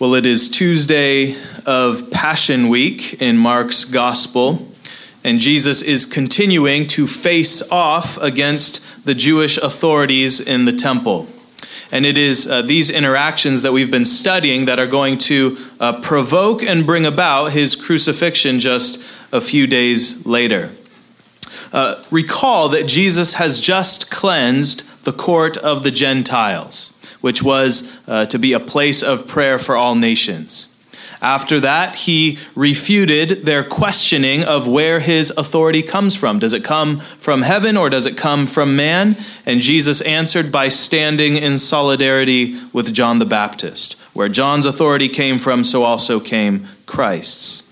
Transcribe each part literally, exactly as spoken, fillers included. Well, it is Tuesday of Passion Week in Mark's Gospel, and Jesus is continuing to face off against the Jewish authorities in the temple. And it is uh, these interactions that we've been studying that are going to uh, provoke and bring about his crucifixion just a few days later. Uh, recall that Jesus has just cleansed the court of the Gentiles, which was uh, to be a place of prayer for all nations. After that, he refuted their questioning of where his authority comes from. Does it come from heaven or does it come from man? And Jesus answered by standing in solidarity with John the Baptist. Where John's authority came from, so also came Christ's.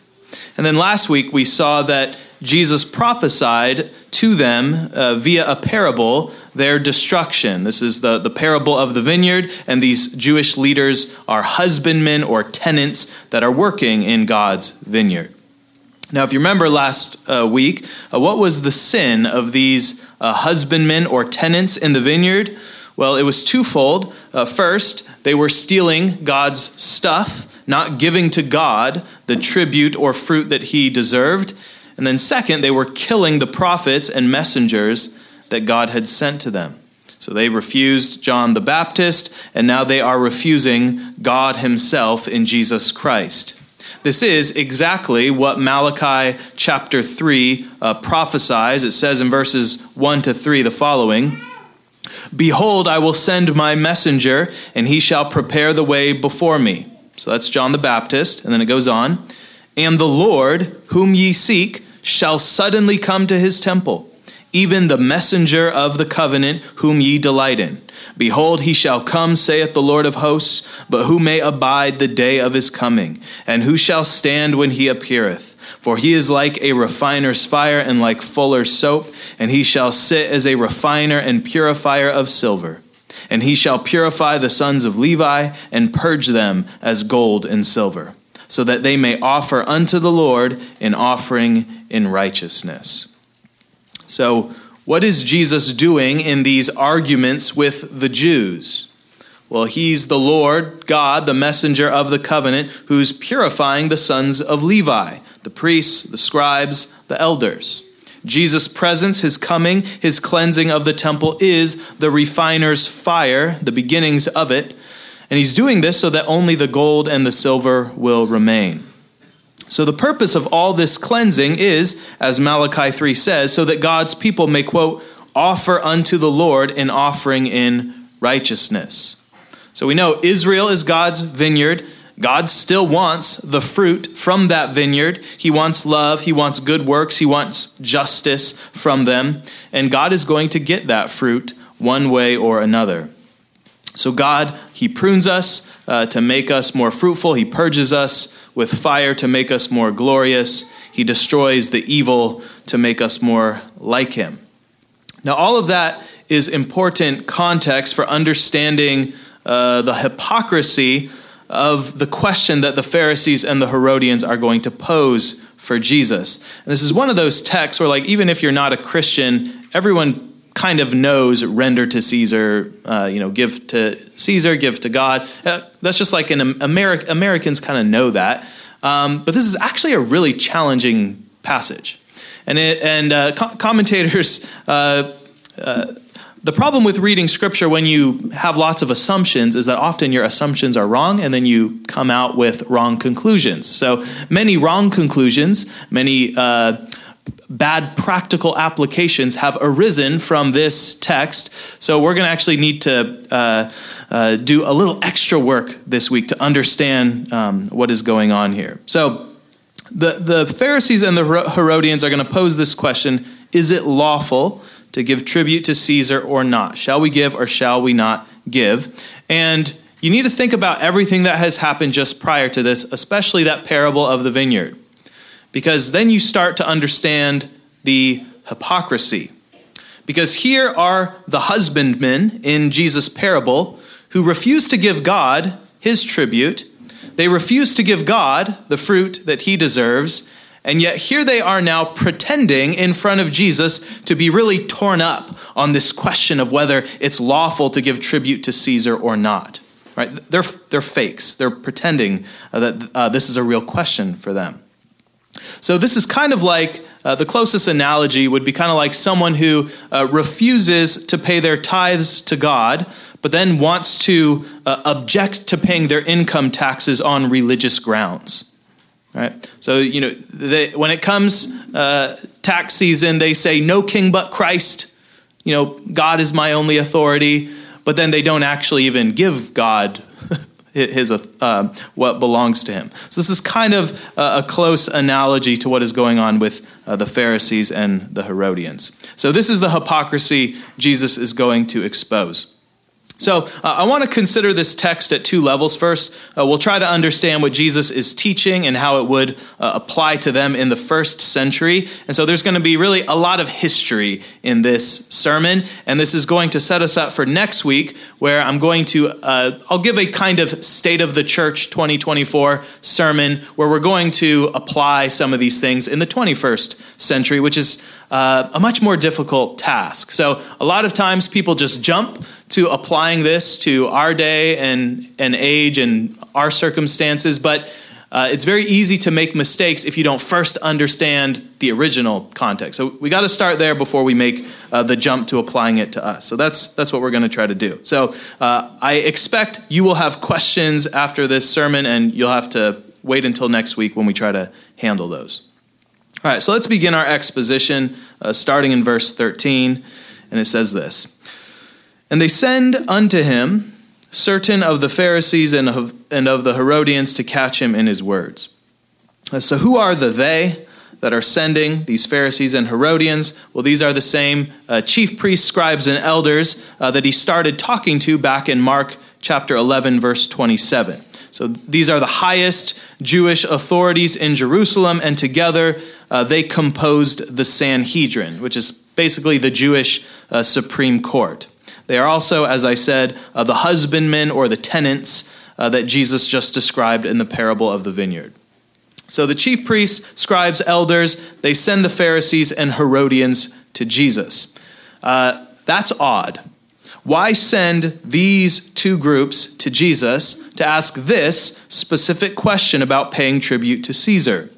And then last week, we saw that Jesus prophesied to them uh, via a parable their destruction. This is the, the parable of the vineyard, and these Jewish leaders are husbandmen or tenants that are working in God's vineyard. Now, if you remember last uh, week, uh, what was the sin of these uh, husbandmen or tenants in the vineyard? Well, it was twofold. Uh, first, they were stealing God's stuff, not giving to God the tribute or fruit that he deserved. And then second, they were killing the prophets and messengers that God had sent to them. So they refused John the Baptist, and now they are refusing God himself in Jesus Christ. This is exactly what Malachi chapter three uh, prophesies. It says in verses one to three the following, "Behold, I will send my messenger, and he shall prepare the way before me." So that's John the Baptist, and then it goes on. "And the Lord, whom ye seek, shall suddenly come to his temple, even the messenger of the covenant whom ye delight in. Behold, he shall come, saith the Lord of hosts, but who may abide the day of his coming? And who shall stand when he appeareth? For he is like a refiner's fire and like fuller's soap, and he shall sit as a refiner and purifier of silver. And he shall purify the sons of Levi and purge them as gold and silver, so that they may offer unto the Lord an offering in righteousness." So what is Jesus doing in these arguments with the Jews? Well, he's the Lord, God, the messenger of the covenant, who's purifying the sons of Levi, the priests, the scribes, the elders. Jesus' presence, his coming, his cleansing of the temple is the refiner's fire, the beginnings of it. And he's doing this so that only the gold and the silver will remain. So the purpose of all this cleansing is, as Malachi three says, so that God's people may, quote, offer unto the Lord an offering in righteousness. So we know Israel is God's vineyard. God still wants the fruit from that vineyard. He wants love. He wants good works. He wants justice from them. And God is going to get that fruit one way or another. So God, he prunes us uh, to make us more fruitful. He purges us with fire to make us more glorious. He destroys the evil to make us more like him. Now, all of that is important context for understanding uh, the hypocrisy of the question that the Pharisees and the Herodians are going to pose for Jesus. And this is one of those texts where, like, even if you're not a Christian, everyone kind of knows render to Caesar, uh, you know, give to Caesar, give to God. Uh, that's just like an Ameri- Americans kind of know that. Um, but this is actually a really challenging passage. And it, and uh, co- commentators, uh, uh, the problem with reading scripture when you have lots of assumptions is that often your assumptions are wrong and then you come out with wrong conclusions. So many wrong conclusions, many uh bad practical applications have arisen from this text. So we're going to actually need to uh, uh, do a little extra work this week to understand um, what is going on here. So the, the Pharisees and the Herodians are going to pose this question, is it lawful to give tribute to Caesar or not? Shall we give or shall we not give? And you need to think about everything that has happened just prior to this, especially that parable of the vineyard. Because then you start to understand the hypocrisy. Because here are the husbandmen in Jesus' parable who refuse to give God his tribute. They refuse to give God the fruit that he deserves. And yet here they are now pretending in front of Jesus to be really torn up on this question of whether it's lawful to give tribute to Caesar or not. Right? They're they're fakes. They're pretending uh, that uh, this is a real question for them. So this is kind of like, uh, the closest analogy would be kind of like someone who uh, refuses to pay their tithes to God, but then wants to uh, object to paying their income taxes on religious grounds. Right? So, you know, they, when it comes uh, tax season, they say, no king but Christ. You know, God is my only authority. But then they don't actually even give God his uh, what belongs to him. So this is kind of a, a close analogy to what is going on with uh, the Pharisees and the Herodians. So this is the hypocrisy Jesus is going to expose. So uh, I want to consider this text at two levels. First, uh, we'll try to understand what Jesus is teaching and how it would uh, apply to them in the first century. And so there's going to be really a lot of history in this sermon. And this is going to set us up for next week, where I'm going to, uh, I'll give a kind of State of the Church twenty twenty-four sermon, where we're going to apply some of these things in the twenty-first century, which is Uh, a much more difficult task. So a lot of times people just jump to applying this to our day and, and age and our circumstances, but uh, it's very easy to make mistakes if you don't first understand the original context. So we got to start there before we make uh, the jump to applying it to us. So that's that's what we're going to try to do. So uh, I expect you will have questions after this sermon, and you'll have to wait until next week when we try to handle those. All right, so let's begin our exposition, uh, starting in verse thirteen, and it says this. And they send unto him certain of the Pharisees and of, and of the Herodians to catch him in his words. Uh, so who are the they that are sending these Pharisees and Herodians? Well, these are the same uh, chief priests, scribes, and elders uh, that he started talking to back in Mark chapter eleven, verse twenty-seven. So these are the highest Jewish authorities in Jerusalem, and together uh, they composed the Sanhedrin, which is basically the Jewish uh, Supreme Court. They are also, as I said, uh, the husbandmen or the tenants uh, that Jesus just described in the parable of the vineyard. So the chief priests, scribes, elders, they send the Pharisees and Herodians to Jesus. Uh, that's odd. Why send these two groups to Jesus to ask this specific question about paying tribute to Caesar?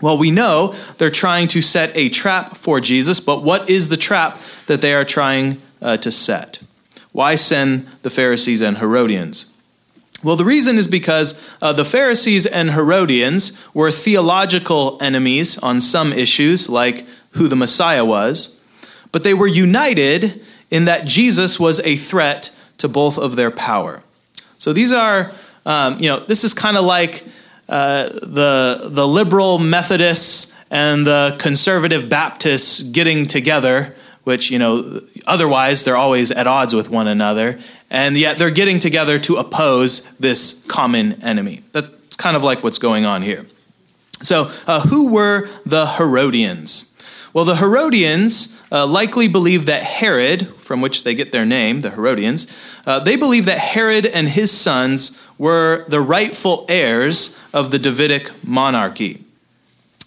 Well, we know they're trying to set a trap for Jesus, but what is the trap that they are trying uh, to set? Why send the Pharisees and Herodians? Well, the reason is because uh, the Pharisees and Herodians were theological enemies on some issues, like who the Messiah was, but they were united in that Jesus was a threat to both of their power. So these are, um, you know, this is kind of like uh, the the liberal Methodists and the conservative Baptists getting together, which, you know, otherwise they're always at odds with one another, and yet they're getting together to oppose this common enemy. That's kind of like what's going on here. So uh, who were the Herodians? Well, the Herodians uh, likely believed that Herod, from which they get their name, the Herodians, uh, they believed that Herod and his sons were the rightful heirs of the Davidic monarchy.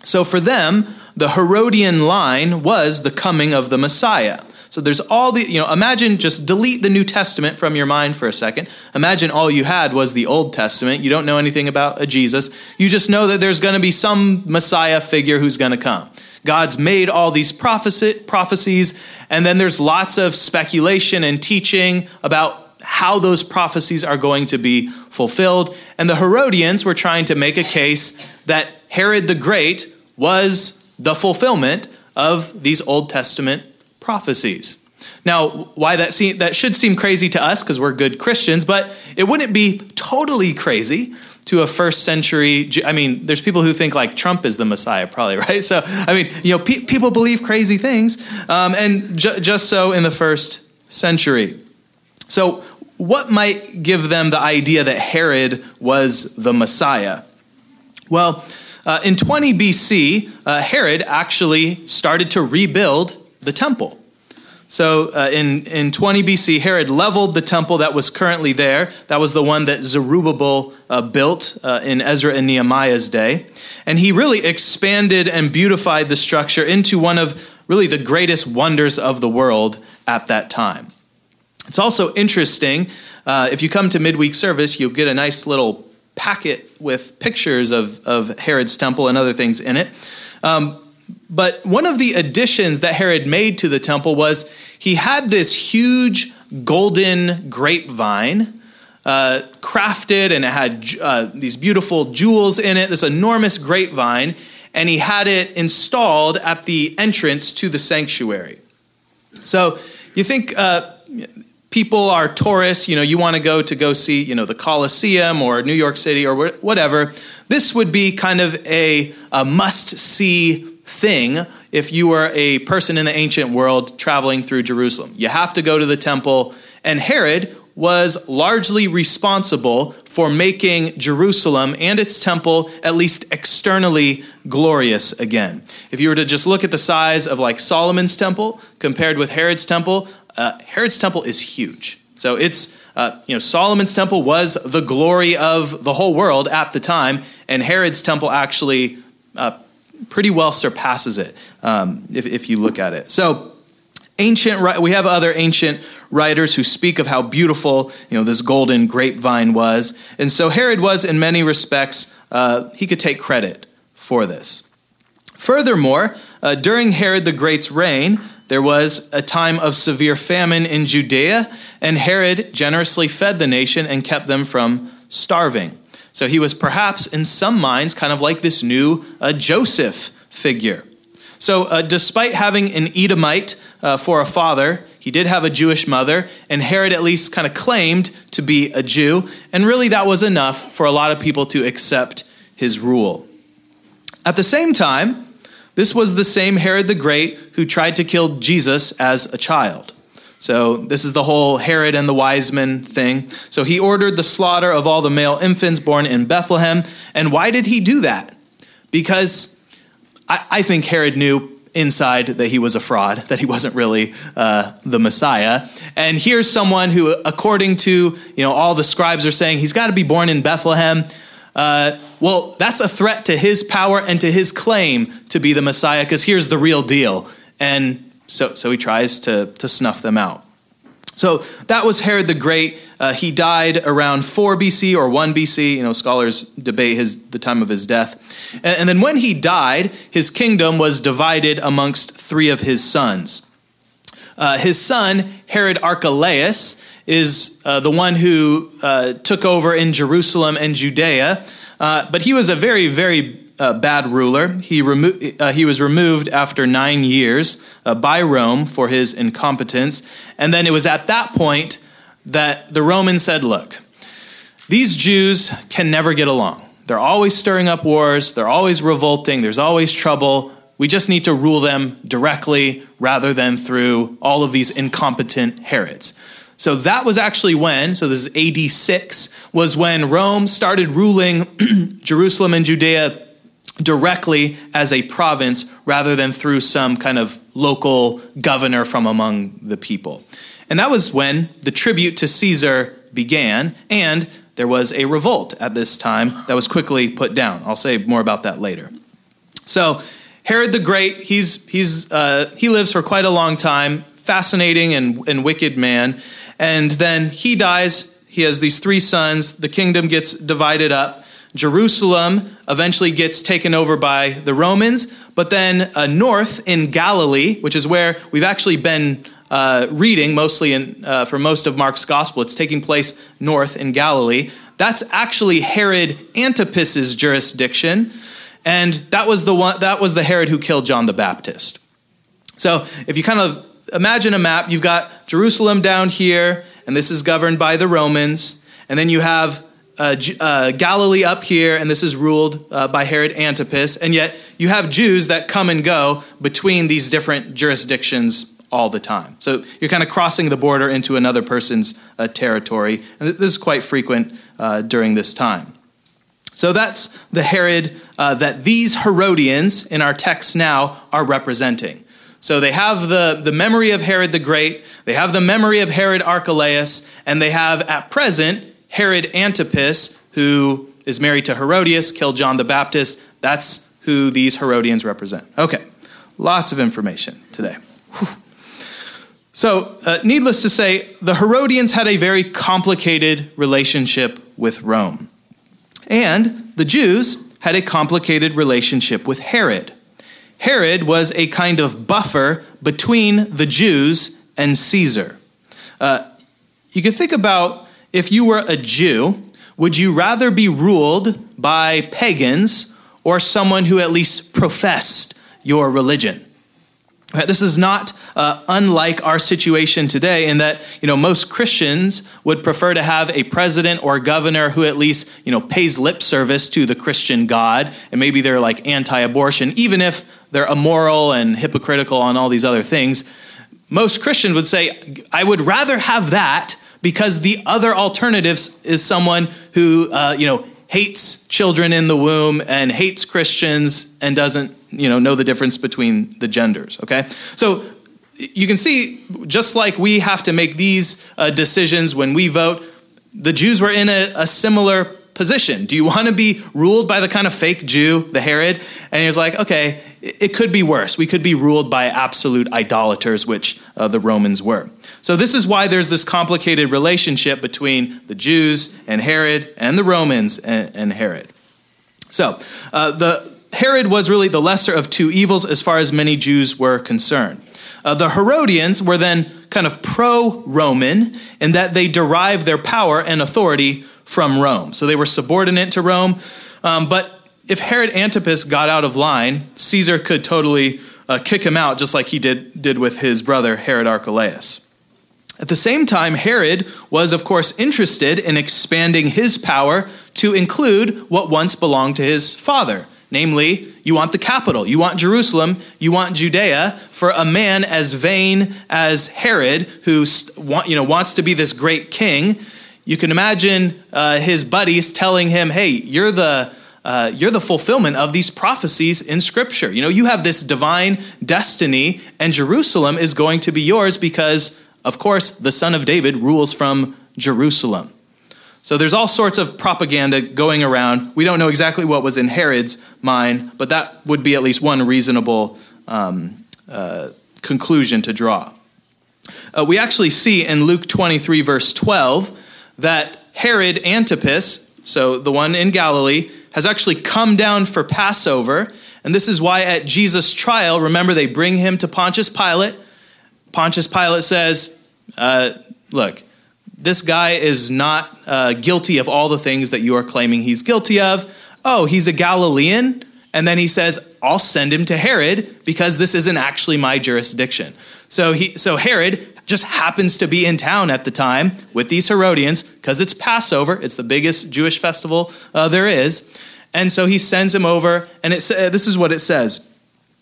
So for them, the Herodian line was the coming of the Messiah. So there's all the, you know, imagine, just delete the New Testament from your mind for a second. Imagine all you had was the Old Testament. You don't know anything about a Jesus. You just know that there's going to be some Messiah figure who's going to come. God's made all these prophecies, and then there's lots of speculation and teaching about how those prophecies are going to be fulfilled. And the Herodians were trying to make a case that Herod the Great was the fulfillment of these Old Testament prophecies. Now, why that seem, that should seem crazy to us because we're good Christians, but it wouldn't be totally crazy to a first century, I mean, there's people who think like Trump is the Messiah probably, right? So, I mean, you know, pe- people believe crazy things, um, and ju- just so in the first century. So what might give them the idea that Herod was the Messiah? Well, uh, in twenty B C, uh, Herod actually started to rebuild the temple. So uh, in, in twenty B C, Herod leveled the temple that was currently there. That was the one that Zerubbabel uh, built uh, in Ezra and Nehemiah's day. And he really expanded and beautified the structure into one of really the greatest wonders of the world at that time. It's also interesting Uh, if you come to midweek service, you'll get a nice little packet with pictures of, of Herod's temple and other things in it. Um, but one of the additions that Herod made to the temple was he had this huge golden grapevine uh, crafted, and it had uh, these beautiful jewels in it, this enormous grapevine, and he had it installed at the entrance to the sanctuary. So you think uh, people are tourists, you know, you want to go to go see, you know, the Colosseum or New York City or whatever. This would be kind of a, a must-see thing if you were a person in the ancient world traveling through Jerusalem. You have to go to the temple, and Herod was largely responsible for making Jerusalem and its temple at least externally glorious again. If you were to just look at the size of like Solomon's temple compared with Herod's temple, uh, Herod's temple is huge. So it's, uh, you know, Solomon's temple was the glory of the whole world at the time, and Herod's temple actually uh, pretty well surpasses it um, if, if you look at it. So ancient, we have other ancient writers who speak of how beautiful, you know, this golden grapevine was. And so Herod was, in many respects, uh, he could take credit for this. Furthermore, uh, during Herod the Great's reign, there was a time of severe famine in Judea, and Herod generously fed the nation and kept them from starving. So he was perhaps, in some minds, kind of like this new uh, Joseph figure. So uh, despite having an Edomite uh, for a father, he did have a Jewish mother, and Herod at least kind of claimed to be a Jew, and really that was enough for a lot of people to accept his rule. At the same time, this was the same Herod the Great who tried to kill Jesus as a child. So this is the whole Herod and the wise men thing. So he ordered the slaughter of all the male infants born in Bethlehem, and why did he do that? Because I, I think Herod knew inside that he was a fraud, that he wasn't really uh, the Messiah. And here's someone who, according to, you know, all the scribes are saying, he's got to be born in Bethlehem. Uh, well, that's a threat to his power and to his claim to be the Messiah, because here's the real deal. And so, so he tries to, to snuff them out. So that was Herod the Great. Uh, he died around four B C or one B C. You know, scholars debate his the time of his death. And, and then when he died, his kingdom was divided amongst three of his sons. Uh, his son, Herod Archelaus, is uh, the one who uh, took over in Jerusalem and Judea. Uh, but he was a very, very Uh, bad ruler. He remo- uh, he was removed after nine years uh, by Rome for his incompetence. And then it was at that point that the Romans said, look, these Jews can never get along. They're always stirring up wars. They're always revolting. There's always trouble. We just need to rule them directly rather than through all of these incompetent Herods. So that was actually when, so this is A D six, was when Rome started ruling Jerusalem and Judea directly as a province rather than through some kind of local governor from among the people. And that was when the tribute to Caesar began, and there was a revolt at this time that was quickly put down. I'll say more about that later. So Herod the Great, he's he's uh, he lives for quite a long time, fascinating and, and wicked man. And then he dies. He has these three sons. The kingdom gets divided up. Jerusalem eventually gets taken over by the Romans, but then uh, north in Galilee, which is where we've actually been uh, reading mostly in, uh, for most of Mark's Gospel, it's taking place north in Galilee. That's actually Herod Antipas's jurisdiction, and that was the one that was the Herod who killed John the Baptist. So if you kind of imagine a map, you've got Jerusalem down here, and this is governed by the Romans, and then you have Uh, uh, Galilee up here, and this is ruled uh, by Herod Antipas, and yet you have Jews that come and go between these different jurisdictions all the time. So you're kind of crossing the border into another person's uh, territory, and this is quite frequent uh, during this time. So that's the Herod uh, that these Herodians in our text now are representing. So they have the, the memory of Herod the Great, they have the memory of Herod Archelaus, and they have at present Herod Antipas, who is married to Herodias, killed John the Baptist. That's who these Herodians represent. Okay, lots of information today. Whew. So uh, needless to say, the Herodians had a very complicated relationship with Rome. And the Jews had a complicated relationship with Herod. Herod was a kind of buffer between the Jews and Caesar. Uh, you can think about if you were a Jew, would you rather be ruled by pagans or someone who at least professed your religion? This is not uh, unlike our situation today in that, you know, most Christians would prefer to have a president or governor who at least, you know, pays lip service to the Christian God, and maybe they're like anti-abortion, even if they're immoral and hypocritical on all these other things. Most Christians would say, I would rather have that because the other alternative is someone who, uh, you know, hates children in the womb and hates Christians and doesn't, you know, know the difference between the genders, okay? So you can see, just like we have to make these uh, decisions when we vote, the Jews were in a, a similar position. Do you want to be ruled by the kind of fake Jew, the Herod? And he was like, okay, it, it could be worse. We could be ruled by absolute idolaters, which uh, the Romans were. So this is why there's this complicated relationship between the Jews and Herod and the Romans and, and Herod. So uh, the Herod was really the lesser of two evils as far as many Jews were concerned. Uh, the Herodians were then kind of pro-Roman in that they derived their power and authority from Rome. So they were subordinate to Rome. Um, but if Herod Antipas got out of line, Caesar could totally uh, kick him out just like he did, did with his brother, Herod Archelaus. At the same time, Herod was, of course, interested in expanding his power to include what once belonged to his father. Namely, you want the capital, you want Jerusalem, you want Judea for a man as vain as Herod, who you know wants to be this great king. You can imagine uh, his buddies telling him, "Hey, you're the uh, you're the fulfillment of these prophecies in Scripture. You know, you have this divine destiny, and Jerusalem is going to be yours because, of course, the Son of David rules from Jerusalem." So there's all sorts of propaganda going around. We don't know exactly what was in Herod's mind, but that would be at least one reasonable um, uh, conclusion to draw. Uh, we actually see in Luke twenty-three, verse twelve, that Herod Antipas, so the one in Galilee, has actually come down for Passover. And this is why at Jesus' trial, remember, they bring him to Pontius Pilate. Pontius Pilate says, uh, look, this guy is not uh, guilty of all the things that you are claiming he's guilty of. Oh, he's a Galilean? And then he says, I'll send him to Herod because this isn't actually my jurisdiction. So he, so Herod just happens to be in town at the time with these Herodians because it's Passover. It's the biggest Jewish festival uh, there is. And so he sends him over. And it, uh, this is what it says.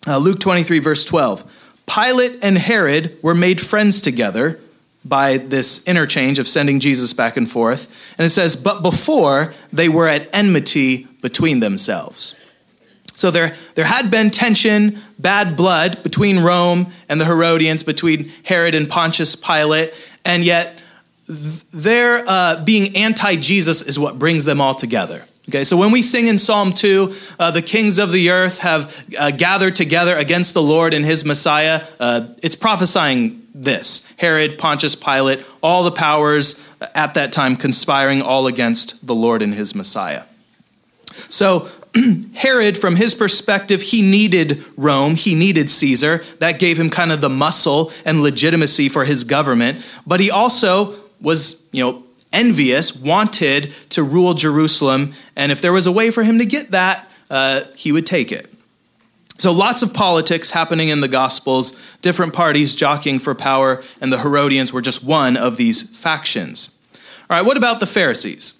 Uh, Luke twenty-three, verse twelve. Pilate and Herod were made friends together by this interchange of sending Jesus back and forth. And it says, but before they were at enmity between themselves. So there, there had been tension, bad blood between Rome and the Herodians, between Herod and Pontius Pilate. And yet th- their uh, being anti-Jesus is what brings them all together. Okay, so when we sing in Psalm two, uh, the kings of the earth have uh, gathered together against the Lord and his Messiah, uh, it's prophesying this. Herod, Pontius Pilate, all the powers at that time conspiring all against the Lord and his Messiah. So Herod, from his perspective, he needed Rome. He needed Caesar. That gave him kind of the muscle and legitimacy for his government. But he also was, you know, envious, wanted to rule Jerusalem. And if there was a way for him to get that, uh, he would take it. So lots of politics happening in the Gospels, different parties jockeying for power, and the Herodians were just one of these factions. All right, what about the Pharisees?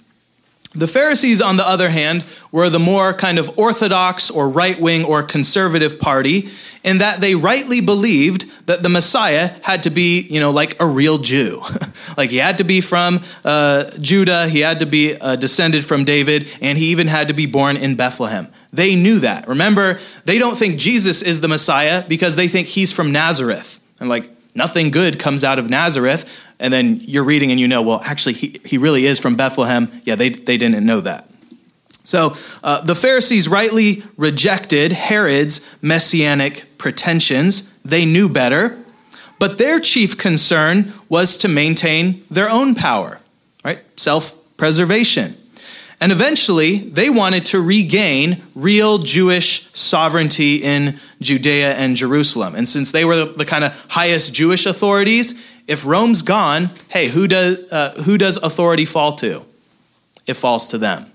The Pharisees, on the other hand, were the more kind of orthodox or right-wing or conservative party in that they rightly believed that the Messiah had to be, you know, like a real Jew. Like he had to be from uh, Judah, he had to be uh, descended from David, and he even had to be born in Bethlehem. They knew that. Remember, they don't think Jesus is the Messiah because they think he's from Nazareth. And like, nothing good comes out of Nazareth. And then you're reading and you know, well, actually, he, he really is from Bethlehem. Yeah, they, they didn't know that. So uh, the Pharisees rightly rejected Herod's messianic pretensions. They knew better. But their chief concern was to maintain their own power, right? Self-preservation. And eventually, they wanted to regain real Jewish sovereignty in Judea and Jerusalem. And since they were the, the kind of highest Jewish authorities, if Rome's gone, hey, who does uh, who does authority fall to? It falls to them.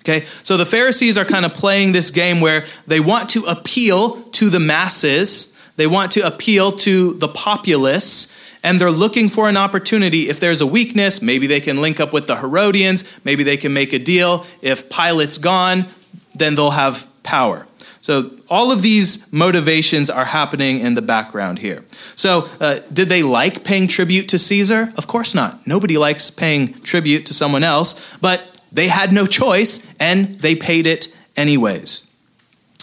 Okay, so the Pharisees are kind of playing this game where they want to appeal to the masses, they want to appeal to the populace, and they're looking for an opportunity. If there's a weakness, maybe they can link up with the Herodians, maybe they can make a deal. If Pilate's gone, then they'll have power. So all of these motivations are happening in the background here. So uh, did they like paying tribute to Caesar? Of course not. Nobody likes paying tribute to someone else, but they had no choice, and they paid it anyways.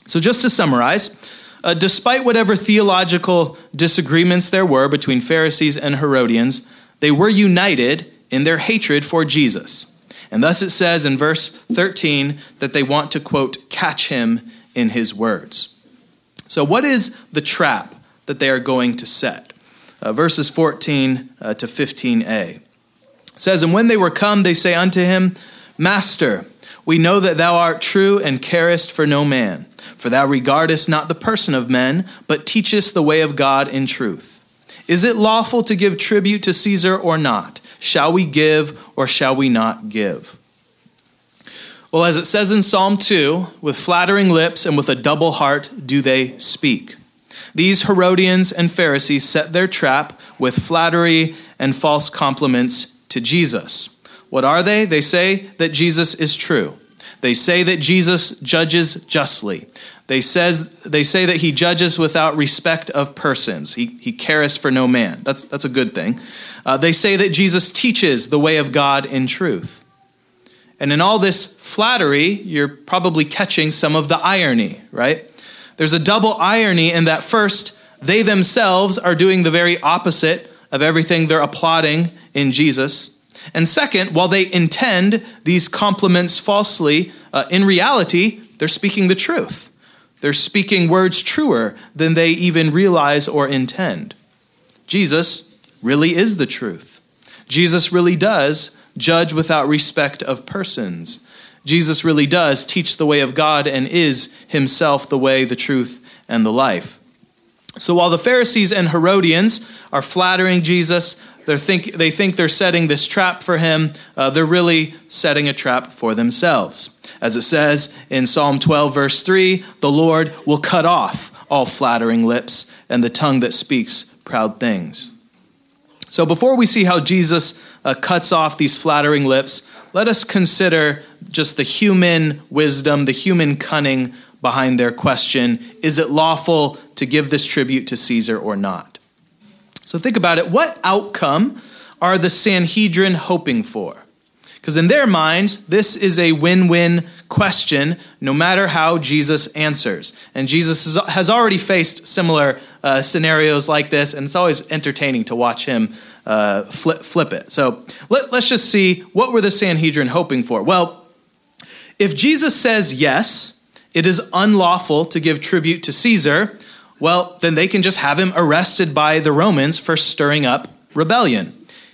So just to summarize, uh, despite whatever theological disagreements there were between Pharisees and Herodians, they were united in their hatred for Jesus. And thus it says in verse thirteen that they want to, quote, catch him in his words. So what is the trap that they are going to set? Uh, verses fourteen uh, to fifteen a. It says, and when they were come, they say unto him, Master, we know that thou art true and carest for no man, for thou regardest not the person of men, but teachest the way of God in truth. Is it lawful to give tribute to Caesar or not? Shall we give or shall we not give? Well, as it says in Psalm two, with flattering lips and with a double heart do they speak. These Herodians and Pharisees set their trap with flattery and false compliments to Jesus. What are they? They say that Jesus is true. They say that Jesus judges justly. They says they say that he judges without respect of persons. He, he careth for no man. That's, that's a good thing. Uh, they say that Jesus teaches the way of God in truth. And in all this flattery, you're probably catching some of the irony, right? There's a double irony in that first, they themselves are doing the very opposite of everything they're applauding in Jesus. And second, while they intend these compliments falsely, uh, in reality, they're speaking the truth. They're speaking words truer than they even realize or intend. Jesus really is the truth. Jesus really does judge without respect of persons. Jesus really does teach the way of God and is himself the way, the truth, and the life. So while the Pharisees and Herodians are flattering Jesus, They think, they think they're setting this trap for him. Uh, they're really setting a trap for themselves. As it says in Psalm twelve, verse three, the Lord will cut off all flattering lips and the tongue that speaks proud things. So before we see how Jesus uh, cuts off these flattering lips, let us consider just the human wisdom, the human cunning behind their question, is it lawful to give this tribute to Caesar or not? So think about it. What outcome are the Sanhedrin hoping for? Because in their minds, this is a win-win question, no matter how Jesus answers. And Jesus has already faced similar uh, scenarios like this, and it's always entertaining to watch him uh, flip, flip it. So let, let's just see, what were the Sanhedrin hoping for? Well, if Jesus says yes, it is unlawful to give tribute to Caesar, well, then they can just have him arrested by the Romans for stirring up rebellion.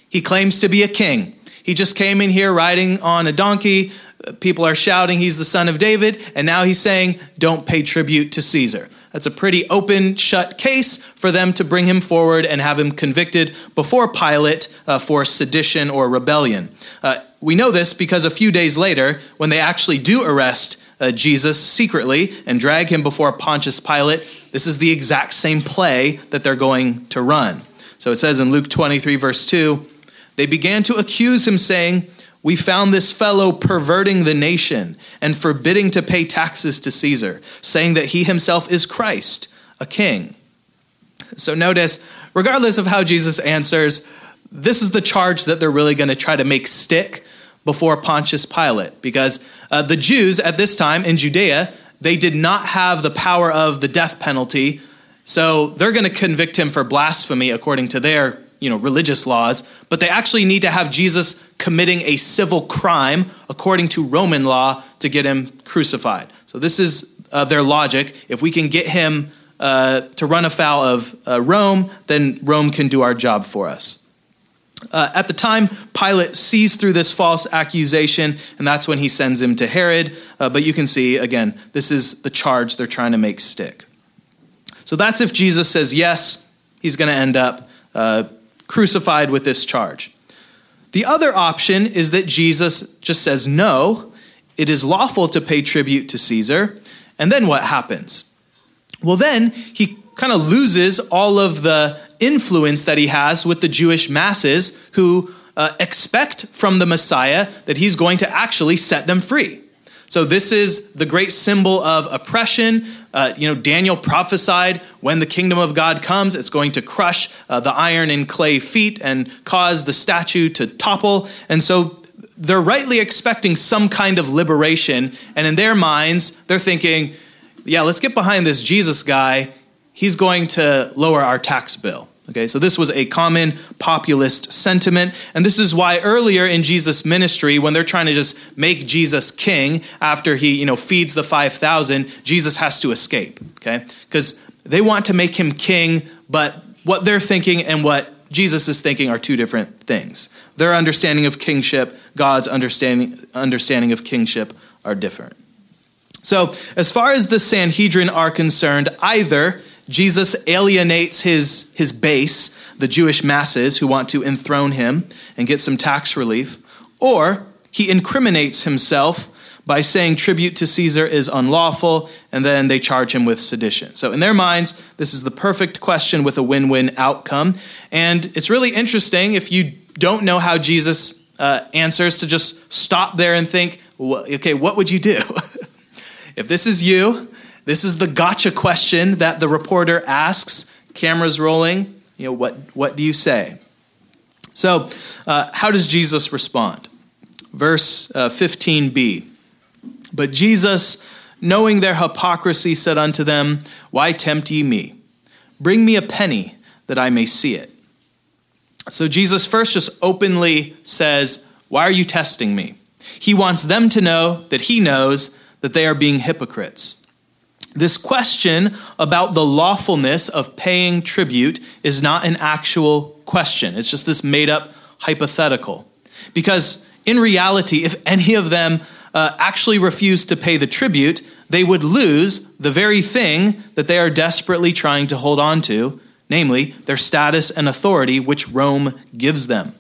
He claims to be a king. He just came in here riding on a donkey. People are shouting he's the son of David, and now he's saying, don't pay tribute to Caesar. That's a pretty open, shut case for them to bring him forward and have him convicted before Pilate uh, for sedition or rebellion. Uh, we know this because a few days later, when they actually do arrest Uh, Jesus secretly and drag him before Pontius Pilate, this is the exact same play that they're going to run. So it says in Luke twenty-three, verse two, they began to accuse him, saying, we found this fellow perverting the nation and forbidding to pay taxes to Caesar, saying that he himself is Christ, a king. So notice, regardless of how Jesus answers, this is the charge that they're really going to try to make stick before Pontius Pilate, because uh, the Jews at this time in Judea, they did not have the power of the death penalty, so they're going to convict him for blasphemy according to their, you know, religious laws, but they actually need to have Jesus committing a civil crime according to Roman law to get him crucified. So this is uh, their logic. If we can get him uh, to run afoul of uh, Rome, then Rome can do our job for us. Uh, at the time, Pilate sees through this false accusation, and that's when he sends him to Herod. Uh, but you can see, again, this is the charge they're trying to make stick. So that's if Jesus says yes, he's going to end up uh, crucified with this charge. The other option is that Jesus just says no, it is lawful to pay tribute to Caesar. And then what happens? Well, then he kind of loses all of the influence that he has with the Jewish masses who uh, expect from the Messiah that he's going to actually set them free. So this is the great symbol of oppression. Uh, you know, Daniel prophesied when the kingdom of God comes, it's going to crush uh, the iron and clay feet and cause the statue to topple. And so they're rightly expecting some kind of liberation. And in their minds, they're thinking, yeah, let's get behind this Jesus guy. He's going to lower our tax bill. Okay, so this was a common populist sentiment. And this is why earlier in Jesus' ministry, when they're trying to just make Jesus king after he, you know, feeds the five thousand, Jesus has to escape, okay? Because they want to make him king, but what they're thinking and what Jesus is thinking are two different things. Their understanding of kingship, God's understanding understanding of kingship are different. So as far as the Sanhedrin are concerned, either Jesus alienates his, his base, the Jewish masses who want to enthrone him and get some tax relief, or he incriminates himself by saying tribute to Caesar is unlawful, and then they charge him with sedition. So in their minds, this is the perfect question with a win-win outcome. And it's really interesting if you don't know how Jesus uh, answers to just stop there and think, okay, what would you do? If this is you, this is the gotcha question that the reporter asks, cameras rolling, you know, what, what do you say? So uh, how does Jesus respond? Verse uh, fifteen b, but Jesus, knowing their hypocrisy, said unto them, why tempt ye me? Bring me a penny that I may see it. So Jesus first just openly says, why are you testing me? He wants them to know that he knows that they are being hypocrites. This question about the lawfulness of paying tribute is not an actual question. It's just this made-up hypothetical. Because in reality, if any of them uh, actually refused to pay the tribute, they would lose the very thing that they are desperately trying to hold on to, namely their status and authority, which Rome gives them.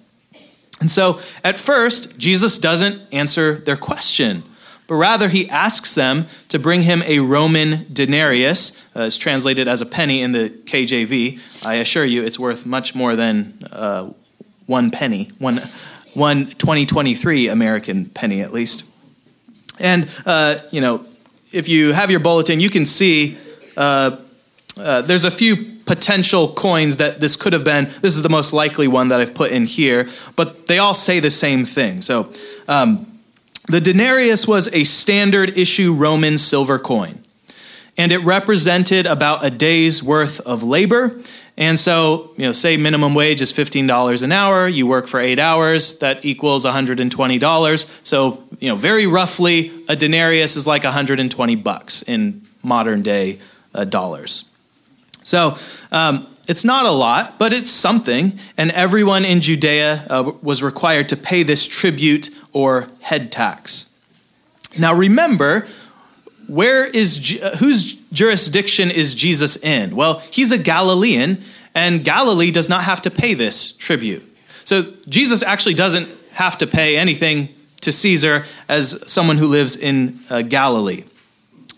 And so at first, Jesus doesn't answer their question, but rather he asks them to bring him a Roman denarius. Uh, it's translated as a penny in the K J V. I assure you it's worth much more than uh, one penny, one, one twenty twenty-three American penny at least. And, uh, you know, if you have your bulletin, you can see uh, uh, there's a few potential coins that this could have been. This is the most likely one that I've put in here, but they all say the same thing. So, um the denarius was a standard issue Roman silver coin, and it represented about a day's worth of labor. And so, you know, say minimum wage is fifteen dollars an hour, you work for eight hours, that equals one hundred twenty dollars. So, you know, very roughly, a denarius is like one hundred twenty bucks in modern day uh, dollars. So, um, it's not a lot, but it's something, and everyone in Judea uh, was required to pay this tribute or head tax. Now remember, where is whose jurisdiction is Jesus in? Well, he's a Galilean, and Galilee does not have to pay this tribute. So Jesus actually doesn't have to pay anything to Caesar as someone who lives in uh, Galilee.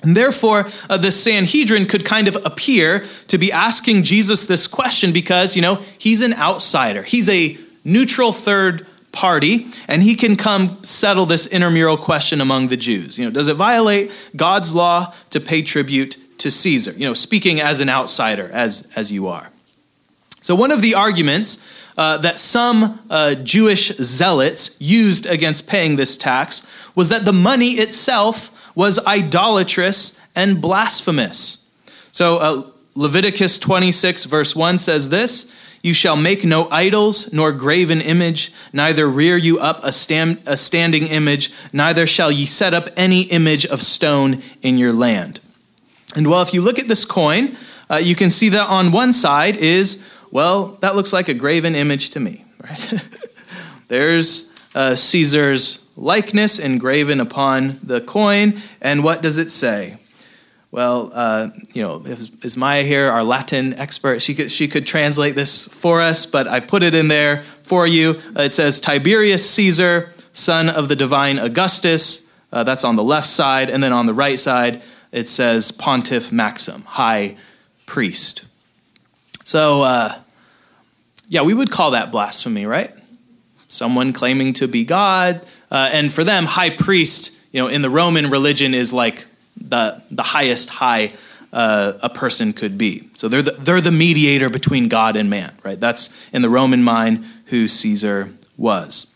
And therefore, uh, the Sanhedrin could kind of appear to be asking Jesus this question because, you know, he's an outsider. He's a neutral third party, and he can come settle this intramural question among the Jews. You know, does it violate God's law to pay tribute to Caesar? You know, speaking as an outsider, as, as you are. So one of the arguments uh, that some uh, Jewish zealots used against paying this tax was that the money itself was idolatrous and blasphemous. So uh, Leviticus twenty-six verse one says this, you shall make no idols nor graven image, neither rear you up a, stand, a standing image, neither shall ye set up any image of stone in your land. And well, if you look at this coin, uh, you can see that on one side is, well, that looks like a graven image to me, right? There's uh, Caesar's likeness engraven upon the coin, and what does it say? Well, uh, you know, is, is Maya here, our Latin expert? She could she could translate this for us, but I've put it in there for you. Uh, it says Tiberius Caesar, son of the divine Augustus. Uh, that's on the left side, and then on the right side it says Pontiff Maxim, high priest. So, uh, yeah, we would call that blasphemy, right? Someone claiming to be God, uh, and for them, high priest, you know, in the Roman religion is like the the highest high uh, a person could be. So they're the, they're the mediator between God and man, right? That's in the Roman mind who Caesar was.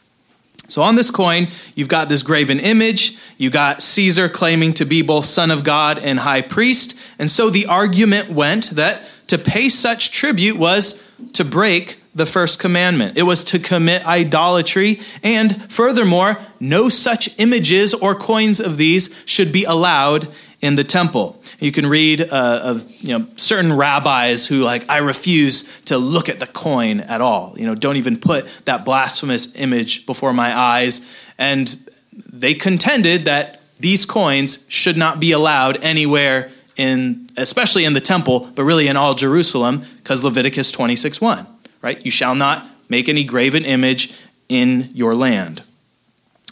So on this coin, you've got this graven image. You got Caesar claiming to be both son of God and high priest. And so the argument went that to pay such tribute was to break the first commandment. It was to commit idolatry, and furthermore, no such images or coins of these should be allowed in the temple. You can read uh, of you know certain rabbis who like, I refuse to look at the coin at all. You know, don't even put that blasphemous image before my eyes. And they contended that these coins should not be allowed anywhere in, especially in the temple, but really in all Jerusalem, because Leviticus twenty-six one. Right? You shall not make any graven image in your land.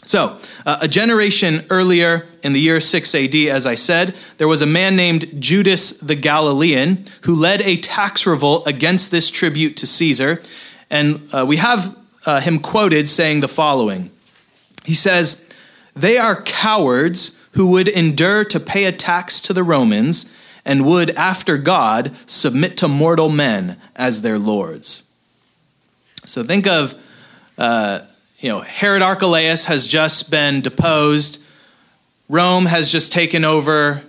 So, uh, a generation earlier, in the year six A D, as I said, there was a man named Judas the Galilean who led a tax revolt against this tribute to Caesar. And uh, we have uh, him quoted saying the following. He says, "They are cowards who would endure to pay a tax to the Romans and would, after God, submit to mortal men as their lords." So think of, uh, you know, Herod Archelaus has just been deposed. Rome has just taken over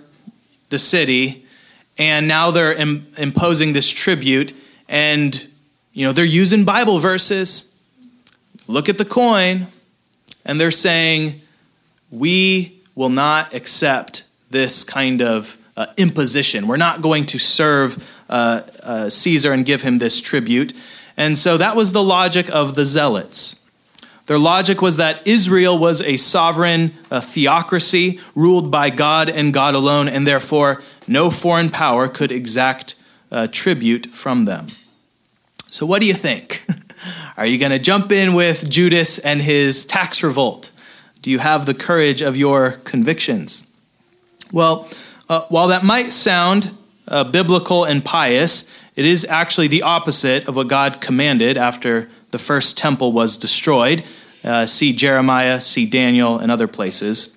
the city. And now they're im- imposing this tribute. And, you know, they're using Bible verses. Look at the coin. And they're saying, we will not accept this kind of uh, imposition. We're not going to serve uh, uh, Caesar and give him this tribute. And so that was the logic of the Zealots. Their logic was that Israel was a sovereign a theocracy ruled by God and God alone, and therefore no foreign power could exact uh, tribute from them. So what do you think? Are you going to jump in with Judas and his tax revolt? Do you have the courage of your convictions? Well, uh, while that might sound uh, biblical and pious, it is actually the opposite of what God commanded after the first temple was destroyed. Uh, see Jeremiah, see Daniel, and other places.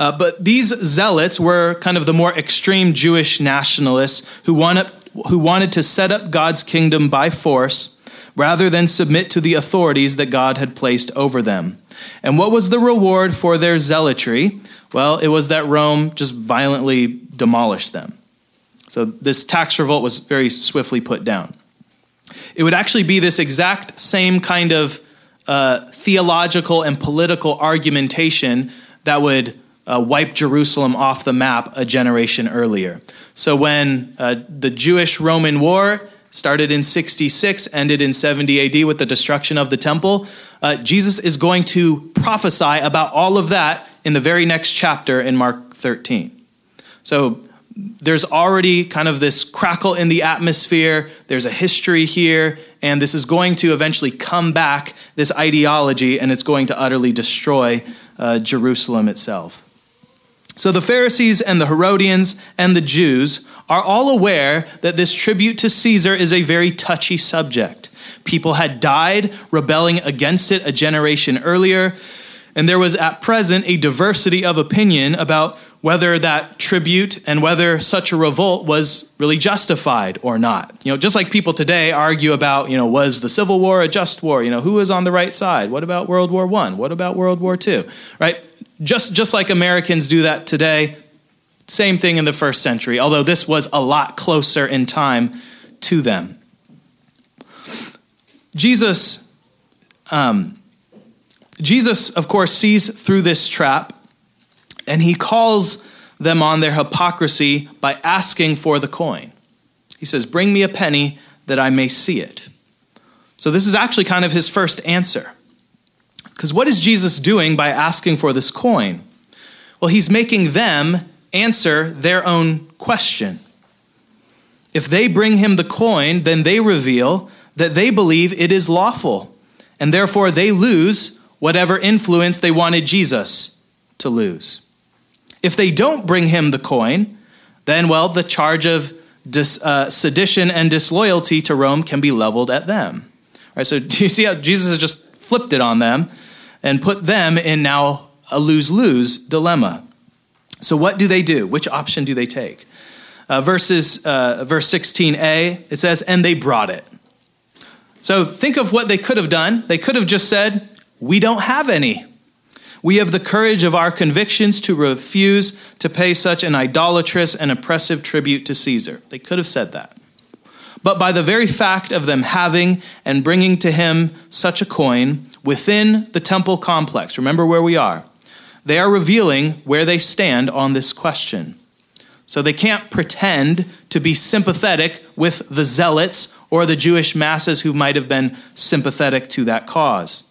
Uh, but these zealots were kind of the more extreme Jewish nationalists who wanted, who wanted to set up God's kingdom by force rather than submit to the authorities that God had placed over them. And what was the reward for their zealotry? Well, it was that Rome just violently demolished them. So this tax revolt was very swiftly put down. It would actually be this exact same kind of uh, theological and political argumentation that would uh, wipe Jerusalem off the map a generation earlier. So when uh, the Jewish-Roman War started in sixty-six, ended in seventy A D with the destruction of the temple, uh, Jesus is going to prophesy about all of that in the very next chapter in Mark thirteen. So there's already kind of this crackle in the atmosphere. There's a history here, and this is going to eventually come back, this ideology, and it's going to utterly destroy uh, Jerusalem itself. So the Pharisees and the Herodians and the Jews are all aware that this tribute to Caesar is a very touchy subject. People had died rebelling against it a generation earlier, and there was at present a diversity of opinion about whether that tribute and whether such a revolt was really justified or not. You know, just like people today argue about, you know, was the Civil War a just war? You know, who was on the right side? What about World War One? What about World War Two? Right? Just just like Americans do that today, same thing in the first century, although this was a lot closer in time to them. Jesus, um, Jesus, of course, sees through this trap, and he calls them on their hypocrisy by asking for the coin. He says, bring me a penny that I may see it. So this is actually kind of his first answer. Because what is Jesus doing by asking for this coin? Well, he's making them answer their own question. If they bring him the coin, then they reveal that they believe it is lawful, and therefore they lose whatever influence they wanted Jesus to lose. If they don't bring him the coin, then, well, the charge of dis, uh, sedition and disloyalty to Rome can be leveled at them. All right, so do you see how Jesus has just flipped it on them and put them in now a lose-lose dilemma? So what do they do? Which option do they take? Uh, verses, uh, verse sixteen a, it says, and they brought it. So think of what they could have done. They could have just said, we don't have any. We have the courage of our convictions to refuse to pay such an idolatrous and oppressive tribute to Caesar. They could have said that. But by the very fact of them having and bringing to him such a coin within the temple complex, remember where we are, they are revealing where they stand on this question. So they can't pretend to be sympathetic with the zealots or the Jewish masses who might have been sympathetic to that cause.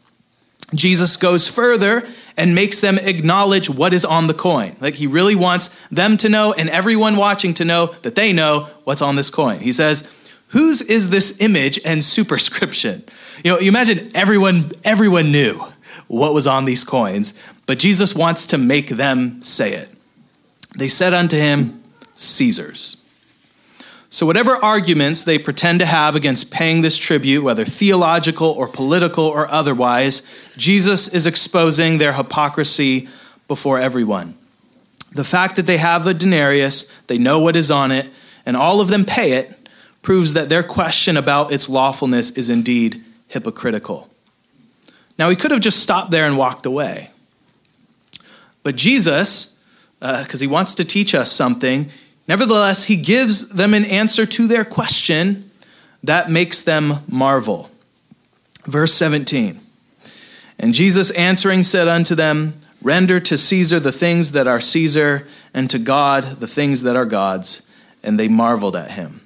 Jesus goes further and makes them acknowledge what is on the coin. Like he really wants them to know and everyone watching to know that they know what's on this coin. He says, whose is this image and superscription? You know, you imagine everyone, everyone knew what was on these coins, but Jesus wants to make them say it. They said unto him, Caesar's. So whatever arguments they pretend to have against paying this tribute, whether theological or political or otherwise, Jesus is exposing their hypocrisy before everyone. The fact that they have a denarius, they know what is on it, and all of them pay it, proves that their question about its lawfulness is indeed hypocritical. Now, he could have just stopped there and walked away. But Jesus, because uh, he wants to teach us something, nevertheless, he gives them an answer to their question that makes them marvel. Verse seventeen, and Jesus answering said unto them, render to Caesar the things that are Caesar, and to God the things that are God's. And they marveled at him.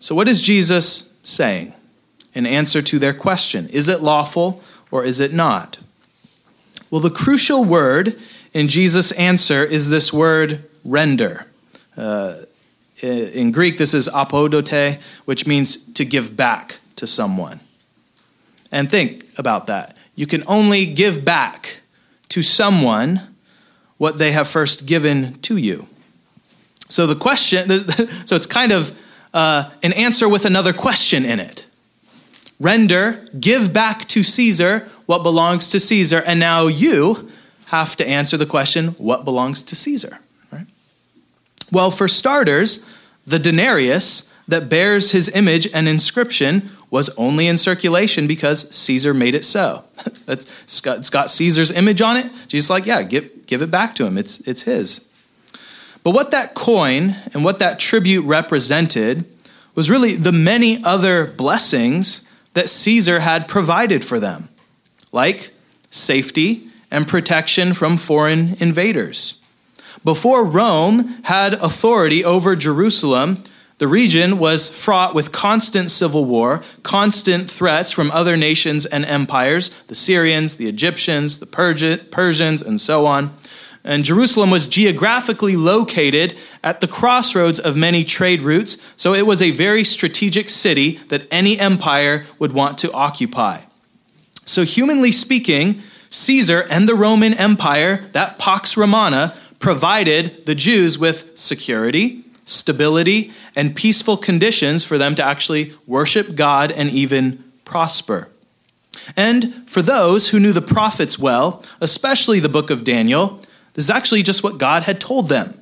So what is Jesus saying in answer to their question? Is it lawful or is it not? Well, the crucial word in Jesus' answer is this word render. Uh, in Greek, this is apodote, which means to give back to someone. And think about that. You can only give back to someone what they have first given to you. So the question, so it's kind of uh, an answer with another question in it. Render, give back to Caesar what belongs to Caesar, and now you have to answer the question, what belongs to Caesar? Well, for starters, the denarius that bears his image and inscription was only in circulation because Caesar made it so. It's got, it's got Caesar's image on it. Jesus is like, yeah, give, give it back to him. It's, it's his. But what that coin and what that tribute represented was really the many other blessings that Caesar had provided for them, like safety and protection from foreign invaders. Before Rome had authority over Jerusalem, the region was fraught with constant civil war, constant threats from other nations and empires, the Syrians, the Egyptians, the Persians, and so on. And Jerusalem was geographically located at the crossroads of many trade routes, so it was a very strategic city that any empire would want to occupy. So humanly speaking, Caesar and the Roman Empire, that Pax Romana, provided the Jews with security, stability, and peaceful conditions for them to actually worship God and even prosper. And for those who knew the prophets well, especially the book of Daniel, this is actually just what God had told them.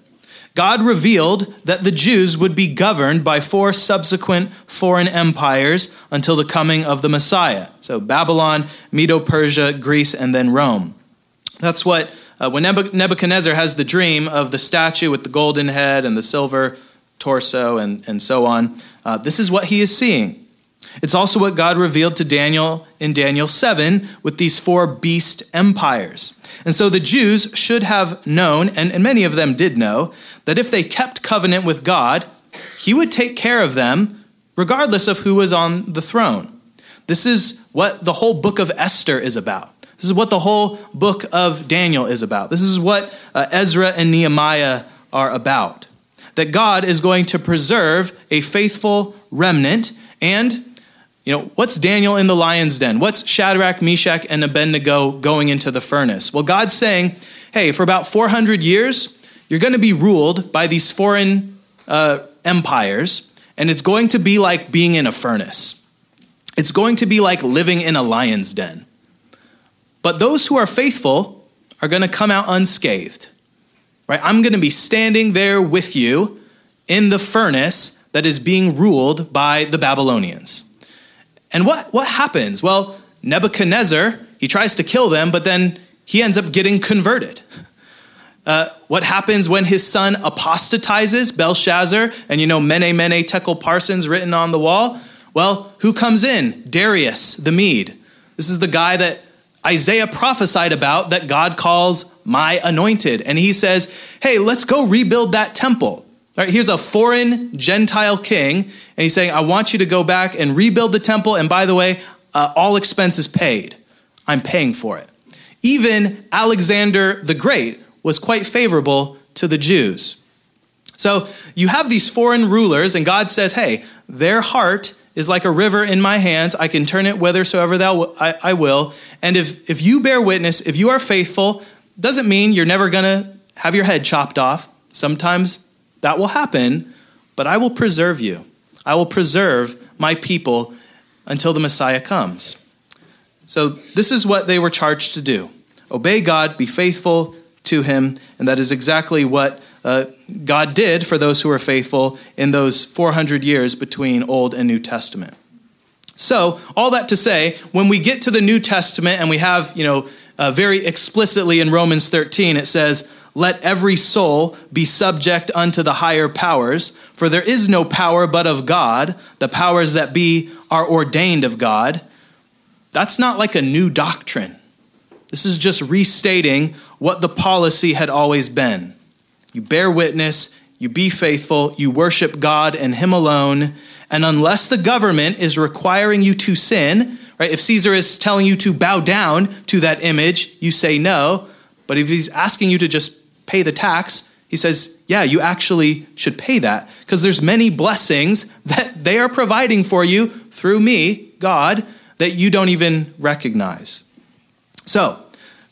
God revealed that the Jews would be governed by four subsequent foreign empires until the coming of the Messiah. So Babylon, Medo-Persia, Greece, and then Rome. That's what Uh, when Nebuchadnezzar has the dream of the statue with the golden head and the silver torso and, and so on, uh, this is what he is seeing. It's also what God revealed to Daniel in Daniel seven with these four beast empires. And so the Jews should have known, and, and many of them did know, that if they kept covenant with God, He would take care of them regardless of who was on the throne. This is what the whole book of Esther is about. This is what the whole book of Daniel is about. This is what uh, Ezra and Nehemiah are about. That God is going to preserve a faithful remnant. And, you know, what's Daniel in the lion's den? What's Shadrach, Meshach, and Abednego going into the furnace? Well, God's saying, hey, for about four hundred years, you're going to be ruled by these foreign uh, empires, and it's going to be like being in a furnace. It's going to be like living in a lion's den. But those who are faithful are going to come out unscathed, right? I'm going to be standing there with you in the furnace that is being ruled by the Babylonians. And what, what happens? Well, Nebuchadnezzar, he tries to kill them, but then he ends up getting converted. Uh, what happens when his son apostatizes, Belshazzar, and you know, mene, mene, tekel, parsons written on the wall? Well, who comes in? Darius the Mede. This is the guy that Isaiah prophesied about, that God calls my anointed. And he says, hey, let's go rebuild that temple. All right, here's a foreign Gentile king. And he's saying, I want you to go back and rebuild the temple. And by the way, uh, all expenses paid. I'm paying for it. Even Alexander the Great was quite favorable to the Jews. So you have these foreign rulers, and God says, hey, their heart is like a river in my hands. I can turn it whithersoever thou I, I will. And if, if you bear witness, if you are faithful, doesn't mean you're never going to have your head chopped off. Sometimes that will happen, but I will preserve you. I will preserve my people until the Messiah comes. So this is what they were charged to do. Obey God, be faithful to him. And that is exactly what Uh, God did for those who were faithful in those four hundred years between Old and New Testament. So all that to say, when we get to the New Testament and we have, you know, uh, very explicitly in Romans thirteen, it says, let every soul be subject unto the higher powers, for there is no power but of God. The powers that be are ordained of God. That's not like a new doctrine. This is just restating what the policy had always been. You bear witness, you be faithful, you worship God and him alone. And unless the government is requiring you to sin, right? If Caesar is telling you to bow down to that image, you say no. But if he's asking you to just pay the tax, he says, yeah, you actually should pay that, because there's many blessings that they are providing for you through me, God, that you don't even recognize. So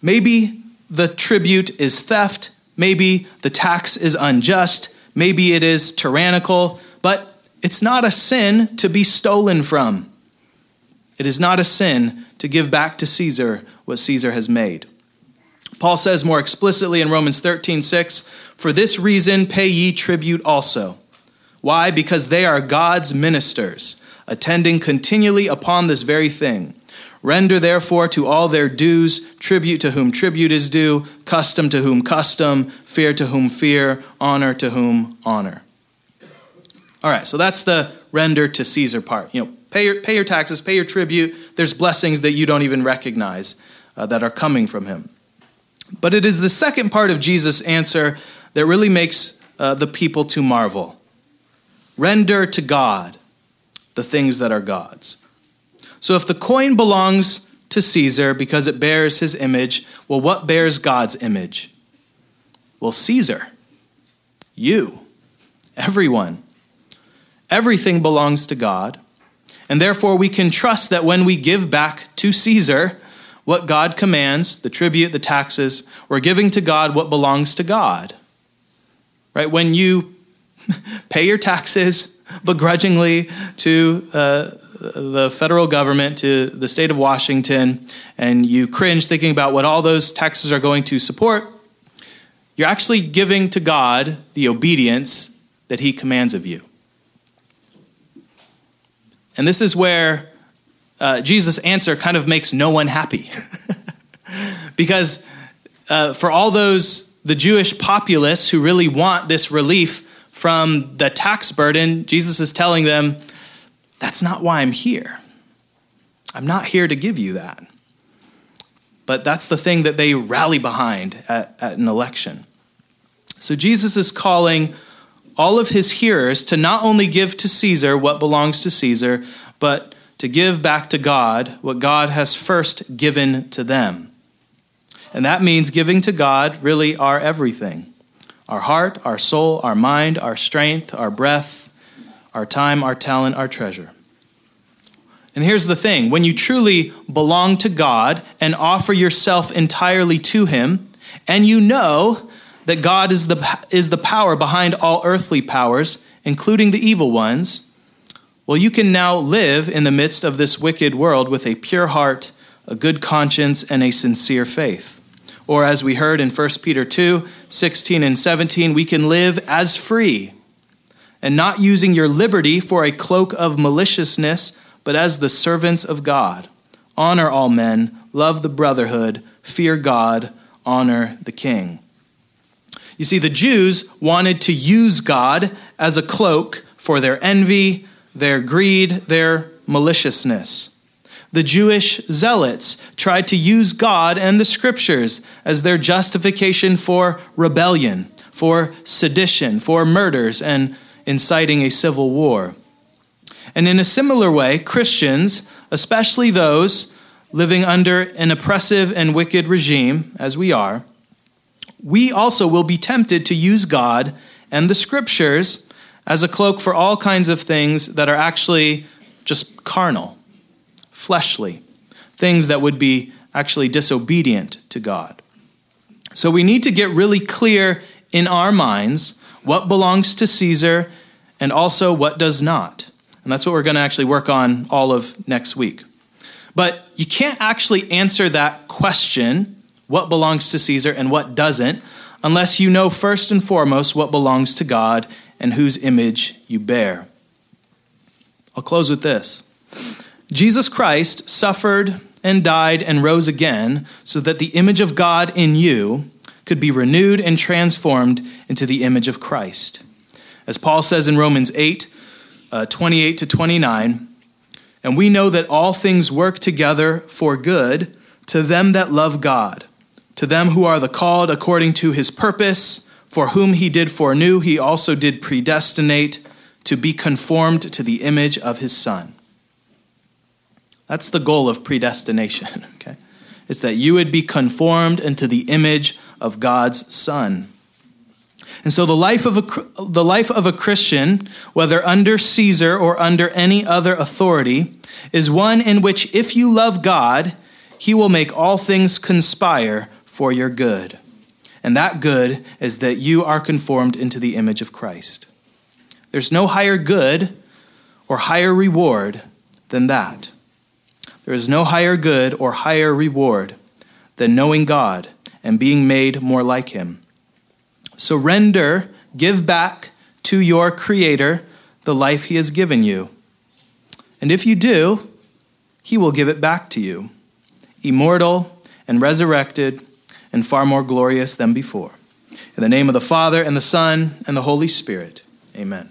maybe the tribute is theft. Maybe the tax is unjust. Maybe it is tyrannical, but it's not a sin to be stolen from. It is not a sin to give back to Caesar what Caesar has made. Paul says more explicitly in Romans thirteen six, for this reason pay ye tribute also. Why? Because they are God's ministers, attending continually upon this very thing. Render therefore to all their dues, tribute to whom tribute is due, custom to whom custom, fear to whom fear, honor to whom honor. All right, so that's the render to Caesar part. You know, pay your, pay your taxes, pay your tribute. There's blessings that you don't even recognize uh, that are coming from him. But it is the second part of Jesus' answer that really makes uh, the people to marvel. Render to God the things that are God's. So if the coin belongs to Caesar because it bears his image, well, what bears God's image? Well, Caesar, you, everyone, everything belongs to God. And therefore we can trust that when we give back to Caesar what God commands, the tribute, the taxes, we're giving to God what belongs to God, right? When you pay your taxes begrudgingly to uh, the federal government, to the state of Washington, and you cringe thinking about what all those taxes are going to support, you're actually giving to God the obedience that he commands of you. And this is where uh, Jesus' answer kind of makes no one happy. Because uh, for all those, the Jewish populace who really want this relief from the tax burden, Jesus is telling them, that's not why I'm here. I'm not here to give you that. But that's the thing that they rally behind at, at an election. So Jesus is calling all of his hearers to not only give to Caesar what belongs to Caesar, but to give back to God what God has first given to them. And that means giving to God really our everything, our heart, our soul, our mind, our strength, our breath, our time, our talent, our treasure. And here's the thing. When you truly belong to God and offer yourself entirely to him, and you know that God is the is the power behind all earthly powers, including the evil ones, well, you can now live in the midst of this wicked world with a pure heart, a good conscience, and a sincere faith. Or as we heard in First Peter two, sixteen and seventeen, we can live as free and not using your liberty for a cloak of maliciousness, but as the servants of God. Honor all men, love the brotherhood, fear God, honor the king. You see, the Jews wanted to use God as a cloak for their envy, their greed, their maliciousness. The Jewish zealots tried to use God and the scriptures as their justification for rebellion, for sedition, for murders, and inciting a civil war. And in a similar way, Christians, especially those living under an oppressive and wicked regime, as we are, we also will be tempted to use God and the scriptures as a cloak for all kinds of things that are actually just carnal, fleshly, things that would be actually disobedient to God. So we need to get really clear in our minds what belongs to Caesar and also what does not. And that's what we're going to actually work on all of next week. But you can't actually answer that question, what belongs to Caesar and what doesn't, unless you know first and foremost what belongs to God and whose image you bear. I'll close with this. Jesus Christ suffered and died and rose again so that the image of God in you could be renewed and transformed into the image of Christ. As Paul says in Romans eight, twenty-eight to twenty-nine, and we know that all things work together for good to them that love God, to them who are the called according to his purpose, for whom he did foreknew, he also did predestinate to be conformed to the image of his Son. That's the goal of predestination, okay? It's that you would be conformed into the image of God's Son. And so the life of a, the life of a Christian, whether under Caesar or under any other authority, is one in which if you love God, he will make all things conspire for your good. And that good is that you are conformed into the image of Christ. There's no higher good or higher reward than that. There is no higher good or higher reward than knowing God and being made more like him. So render, give back to your Creator the life he has given you. And if you do, he will give it back to you, immortal and resurrected and far more glorious than before. In the name of the Father and the Son and the Holy Spirit, amen.